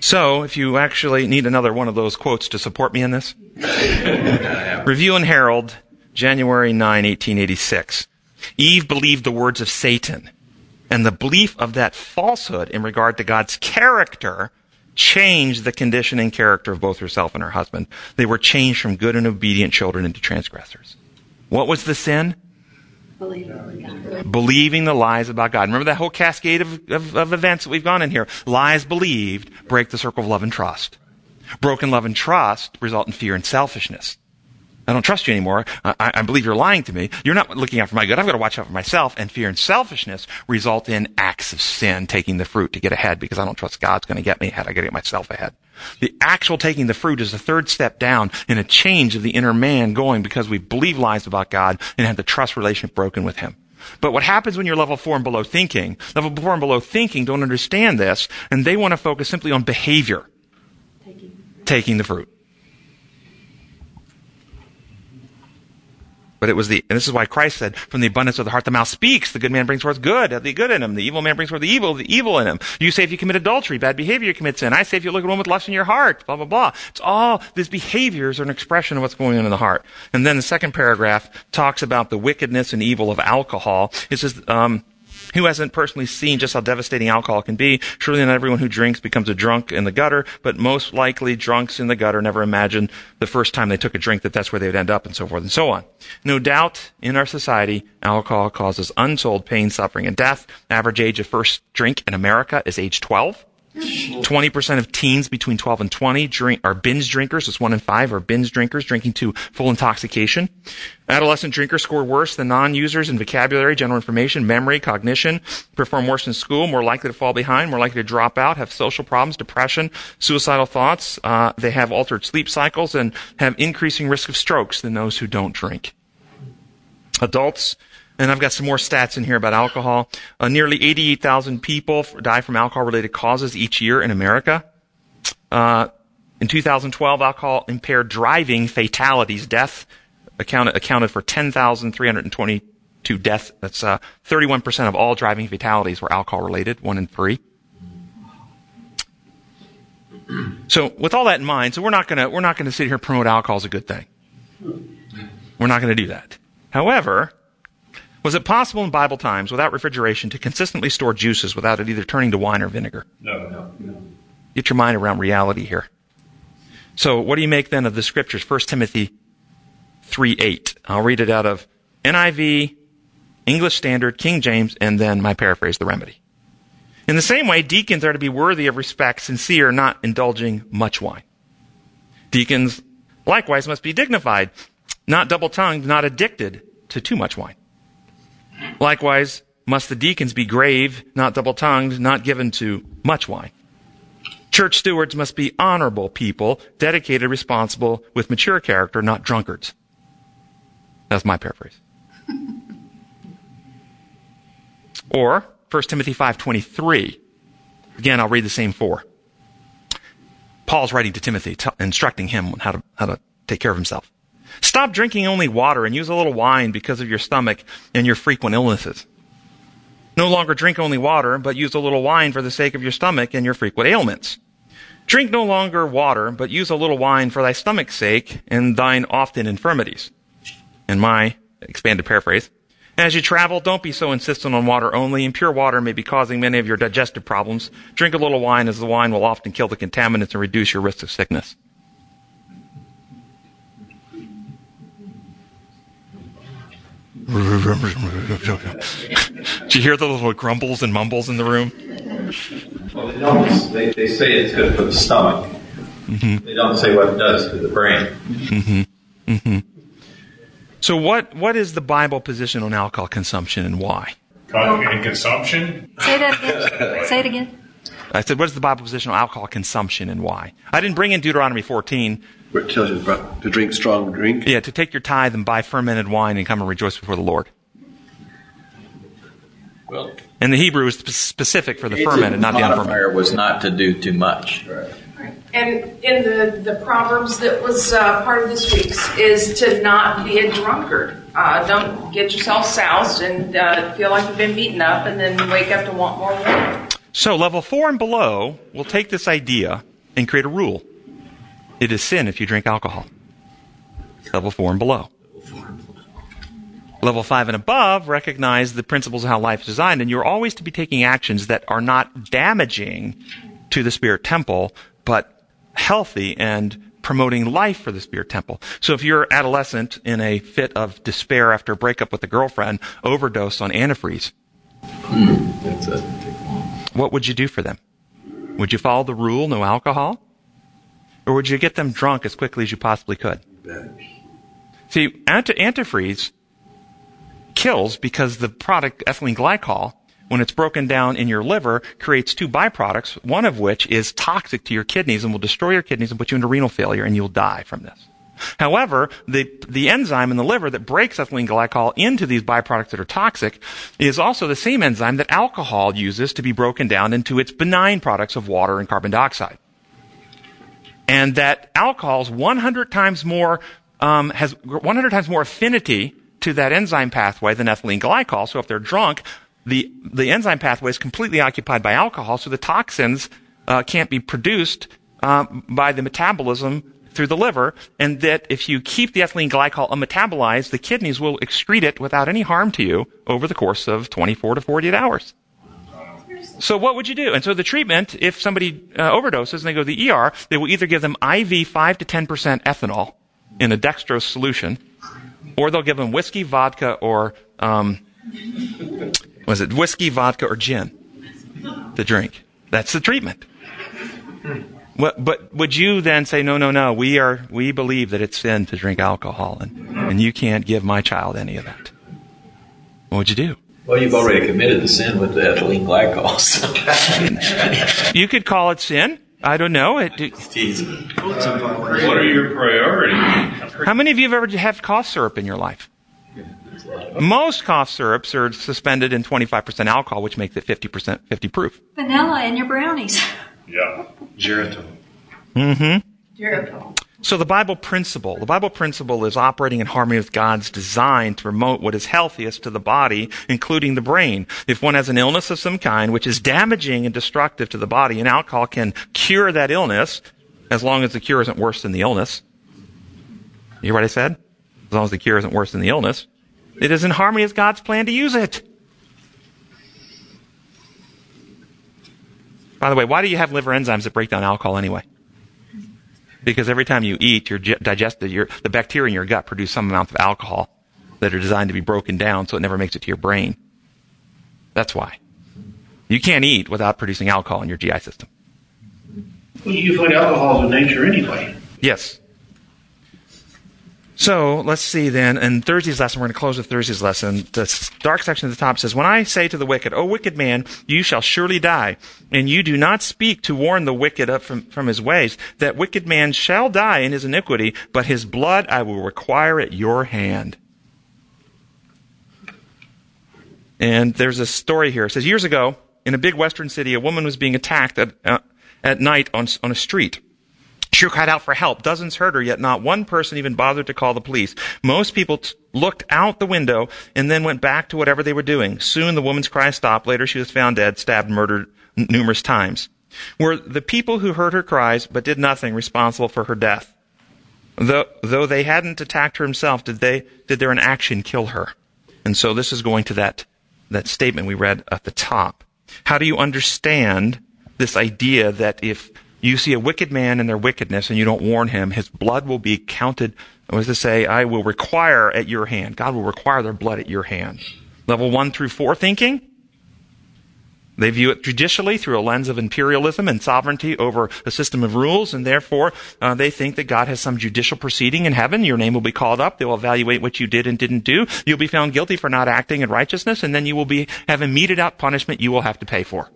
So, if you actually need another one of those quotes to support me in this. Review and Herald, January 9, 1886. Eve believed the words of Satan, and the belief of that falsehood in regard to God's character changed the condition and character of both herself and her husband. They were changed from good and obedient children into transgressors. What was the sin? Believing the lies about God. Remember that whole cascade of events that we've gone in here. Lies believed break the circle of love and trust. Broken love and trust result in fear and selfishness. I don't trust you anymore. I believe you're lying to me. You're not looking out for my good. I've got to watch out for myself. And fear and selfishness result in acts of sin, taking the fruit to get ahead because I don't trust God's going to get me ahead. I've got to get myself ahead. The actual taking the fruit is the third step down in a change of the inner man going because we believe lies about God and had the trust relationship broken with him. But what happens when you're level 4 and below thinking don't understand this, and they want to focus simply on behavior, taking the fruit. But it was and this is why Christ said, from the abundance of the heart, the mouth speaks. The good man brings forth good, the good in him. The evil man brings forth the evil in him. You say if you commit adultery, bad behavior, you commit sin. I say if you look at one with lust in your heart, blah, blah, blah. It's all, these behaviors are an expression of what's going on in the heart. And then the second paragraph talks about the wickedness and evil of alcohol. It says, who hasn't personally seen just how devastating alcohol can be? Surely not everyone who drinks becomes a drunk in the gutter, but most likely drunks in the gutter never imagined the first time they took a drink that that's where they would end up, and so forth and so on. No doubt, in our society, alcohol causes untold pain, suffering, and death. Average age of first drink in America is age 12. 20% of teens between 12 and 20 are binge drinkers. It's 1 in 5 are binge drinkers, drinking to full intoxication. Adolescent drinkers score worse than non-users in vocabulary, general information, memory, cognition, perform worse in school, more likely to fall behind, more likely to drop out, have social problems, depression, suicidal thoughts. They have altered sleep cycles and have increasing risk of strokes than those who don't drink. Adults. And I've got some more stats in here about alcohol. Nearly 88,000 people die from alcohol-related causes each year in America. In 2012, alcohol-impaired driving fatalities, death accounted for 10,322 deaths. That's 31% of all driving fatalities were alcohol-related, 1 in 3. So with all that in mind, so we're not gonna sit here and promote alcohol as a good thing. We're not gonna do that. However, was it possible in Bible times without refrigeration to consistently store juices without it either turning to wine or vinegar? No. Get your mind around reality here. So what do you make then of the scriptures? 1 Timothy 3:8. I'll read it out of NIV, English Standard, King James, and then my paraphrase, The Remedy. In the same way, deacons are to be worthy of respect, sincere, not indulging much wine. Deacons likewise must be dignified, not double-tongued, not addicted to too much wine. Likewise, must the deacons be grave, not double-tongued, not given to much wine. Church stewards must be honorable people, dedicated, responsible, with mature character, not drunkards. That's my paraphrase. Or 1 Timothy 5:23. Again, I'll read the same four. Paul's writing to Timothy, instructing him on how to take care of himself. Stop drinking only water and use a little wine because of your stomach and your frequent illnesses. No longer drink only water, but use a little wine for the sake of your stomach and your frequent ailments. Drink no longer water, but use a little wine for thy stomach's sake and thine often infirmities. In my expanded paraphrase, as you travel, don't be so insistent on water only, and pure water may be causing many of your digestive problems. Drink a little wine, as the wine will often kill the contaminants and reduce your risk of sickness. Do you hear the little grumbles and mumbles in the room? Well, they say it's good for the stomach. Mm-hmm. They don't say what it does to the brain. Mm-hmm. Mm-hmm. So what is the Bible position on alcohol consumption and why? And consumption? Say it again. I said, what is the Bible position on alcohol consumption and why? I didn't bring in Deuteronomy 14. Where it tells you to drink strong drink? Yeah, to take your tithe and buy fermented wine and come and rejoice before the Lord. Well, and the Hebrew is specific for the fermented, not the unfermented. The modifier was not to do too much. Right. And in the Proverbs that was part of this week's is to not be a drunkard. Don't get yourself soused and feel like you've been beaten up and then wake up to want more water. So level 4 and below will take this idea and create a rule. It is sin if you drink alcohol. Level 4 and below. Level 5 and above recognize the principles of how life is designed, and you're always to be taking actions that are not damaging to the spirit temple, but healthy and promoting life for the spirit temple. So if you're adolescent in a fit of despair after a breakup with a girlfriend, overdose on antifreeze, that's it. What would you do for them? Would you follow the rule, no alcohol? Or would you get them drunk as quickly as you possibly could? See, antifreeze kills because the product, ethylene glycol, when it's broken down in your liver, creates 2 byproducts, one of which is toxic to your kidneys and will destroy your kidneys and put you into renal failure, and you'll die from this. However, the enzyme in the liver that breaks ethylene glycol into these byproducts that are toxic is also the same enzyme that alcohol uses to be broken down into its benign products of water and carbon dioxide. And that alcohol's 100 times more affinity to that enzyme pathway than ethylene glycol. So if they're drunk, the enzyme pathway is completely occupied by alcohol, so the toxins can't be produced by the metabolism through the liver, and that if you keep the ethylene glycol unmetabolized, the kidneys will excrete it without any harm to you over the course of 24 to 48 hours. So what would you do? And so the treatment, if somebody overdoses and they go to the ER, they will either give them IV 5 to 10% ethanol in a dextrose solution, or they'll give them whiskey, vodka, or whiskey, vodka, or gin to drink. That's the treatment. But would you then say, no, we believe that it's sin to drink alcohol, and you can't give my child any of that? What would you do? Well, you've already committed the sin with the ethylene glycol. So. You could call it sin. I don't know. What are your priorities? How many of you have ever had cough syrup in your life? Most cough syrups are suspended in 25% alcohol, which makes it 50 proof. Vanilla in your brownies. Yeah. Geritol. Mm-hmm. Geritol. So the Bible principle is operating in harmony with God's design to promote what is healthiest to the body, including the brain. If one has an illness of some kind, which is damaging and destructive to the body, and alcohol can cure that illness, as long as the cure isn't worse than the illness. You hear what I said? As long as the cure isn't worse than the illness. It is in harmony with God's plan to use it. By the way, why do you have liver enzymes that break down alcohol anyway? Because every time you eat, your digestive, the bacteria in your gut produce some amount of alcohol that are designed to be broken down so it never makes it to your brain. That's why. You can't eat without producing alcohol in your GI system. Well, you find alcohol in nature anyway. Yes. So, let's see then, in Thursday's lesson, we're going to close with Thursday's lesson. The dark section at the top says, "When I say to the wicked, 'O wicked man, you shall surely die,' and you do not speak to warn the wicked up from his ways, that wicked man shall die in his iniquity, but his blood I will require at your hand." And there's a story here. It says, years ago, in a big western city, a woman was being attacked at night on a street. She cried out for help. Dozens heard her, yet not one person even bothered to call the police. Most people looked out the window and then went back to whatever they were doing. Soon the woman's cry stopped. Later she was found dead, stabbed, murdered numerous times. Were the people who heard her cries but did nothing responsible for her death? Though they hadn't attacked her himself, did their inaction kill her? And so this is going to that statement we read at the top. How do you understand this idea that if you see a wicked man in their wickedness and you don't warn him, his blood will be counted, what does it say? I will require at your hand. God will require their blood at your hand. Level 1 through 4 thinking. They view it judicially through a lens of imperialism and sovereignty over a system of rules, and therefore they think that God has some judicial proceeding in heaven. Your name will be called up. They will evaluate what you did and didn't do. You'll be found guilty for not acting in righteousness, and then you will be having meted out punishment you will have to pay for.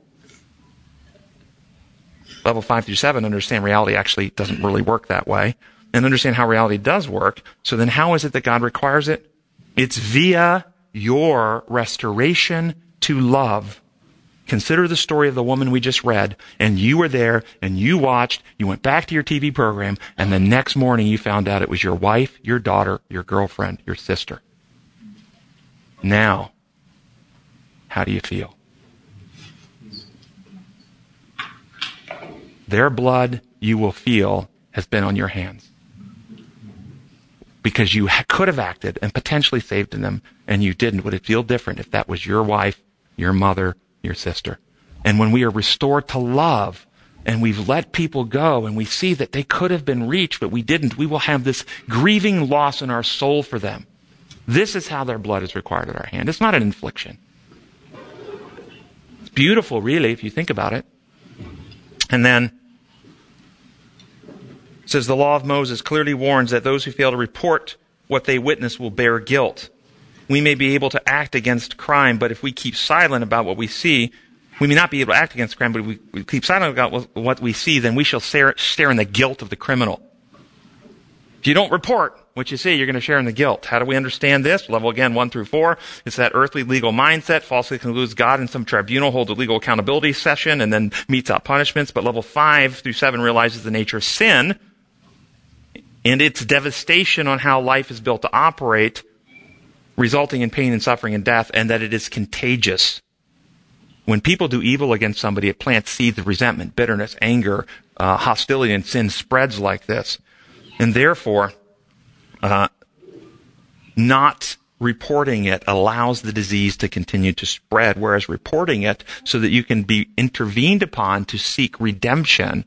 Level 5 through 7, understand reality actually doesn't really work that way, and understand how reality does work. So then how is it that God requires it? It's via your restoration to love. Consider the story of the woman we just read, and you were there, and you watched, you went back to your TV program, and the next morning you found out it was your wife, your daughter, your girlfriend, your sister. Now, how do you feel? Their blood, you will feel, has been on your hands. Because you could have acted and potentially saved them, and you didn't. Would it feel different if that was your wife, your mother, your sister? And when we are restored to love, and we've let people go, and we see that they could have been reached, but we didn't, we will have this grieving loss in our soul for them. This is how their blood is required at our hand. It's not an infliction. It's beautiful, really, if you think about it. And then it says the law of Moses clearly warns that those who fail to report what they witness will bear guilt. We may be able to act against crime, but if we keep silent about what we see, we may not be able to act against crime, but if we keep silent about what we see, then we shall share in the guilt of the criminal. If you don't report what you see, you're going to share in the guilt. How do we understand this? Level again, 1 through 4. It's that earthly legal mindset, falsely concludes God in some tribunal holds a legal accountability session and then metes out punishments. But level 5 through 7 realizes the nature of sin and its devastation on how life is built to operate, resulting in pain and suffering and death, and that it is contagious. When people do evil against somebody, it plants seeds of resentment, bitterness, anger, hostility, and sin spreads like this. And therefore, not reporting it allows the disease to continue to spread, whereas reporting it so that you can be intervened upon to seek redemption,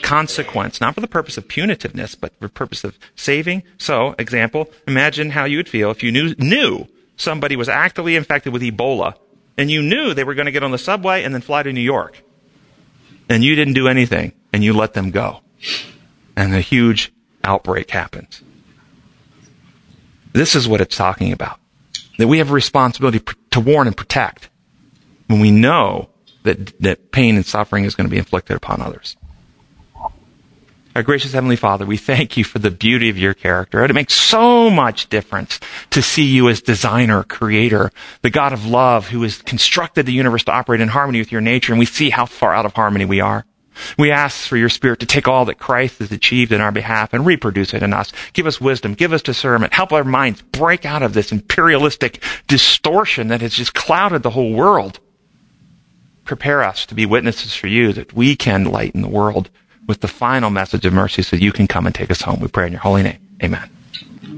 consequence, not for the purpose of punitiveness, but for the purpose of saving. So, example, imagine how you would feel if you knew somebody was actively infected with Ebola, and you knew they were going to get on the subway and then fly to New York, and you didn't do anything, and you let them go. And a huge outbreak happens. This is what it's talking about, that we have a responsibility to warn and protect when we know that pain and suffering is going to be inflicted upon others. Our gracious Heavenly Father, we thank you for the beauty of your character. It makes so much difference to see you as designer, creator, the God of love who has constructed the universe to operate in harmony with your nature, and we see how far out of harmony we are. We ask for your Spirit to take all that Christ has achieved in our behalf and reproduce it in us. Give us wisdom. Give us discernment. Help our minds break out of this imperialistic distortion that has just clouded the whole world. Prepare us to be witnesses for you, that we can lighten the world with the final message of mercy so you can come and take us home. We pray in your holy name. Amen.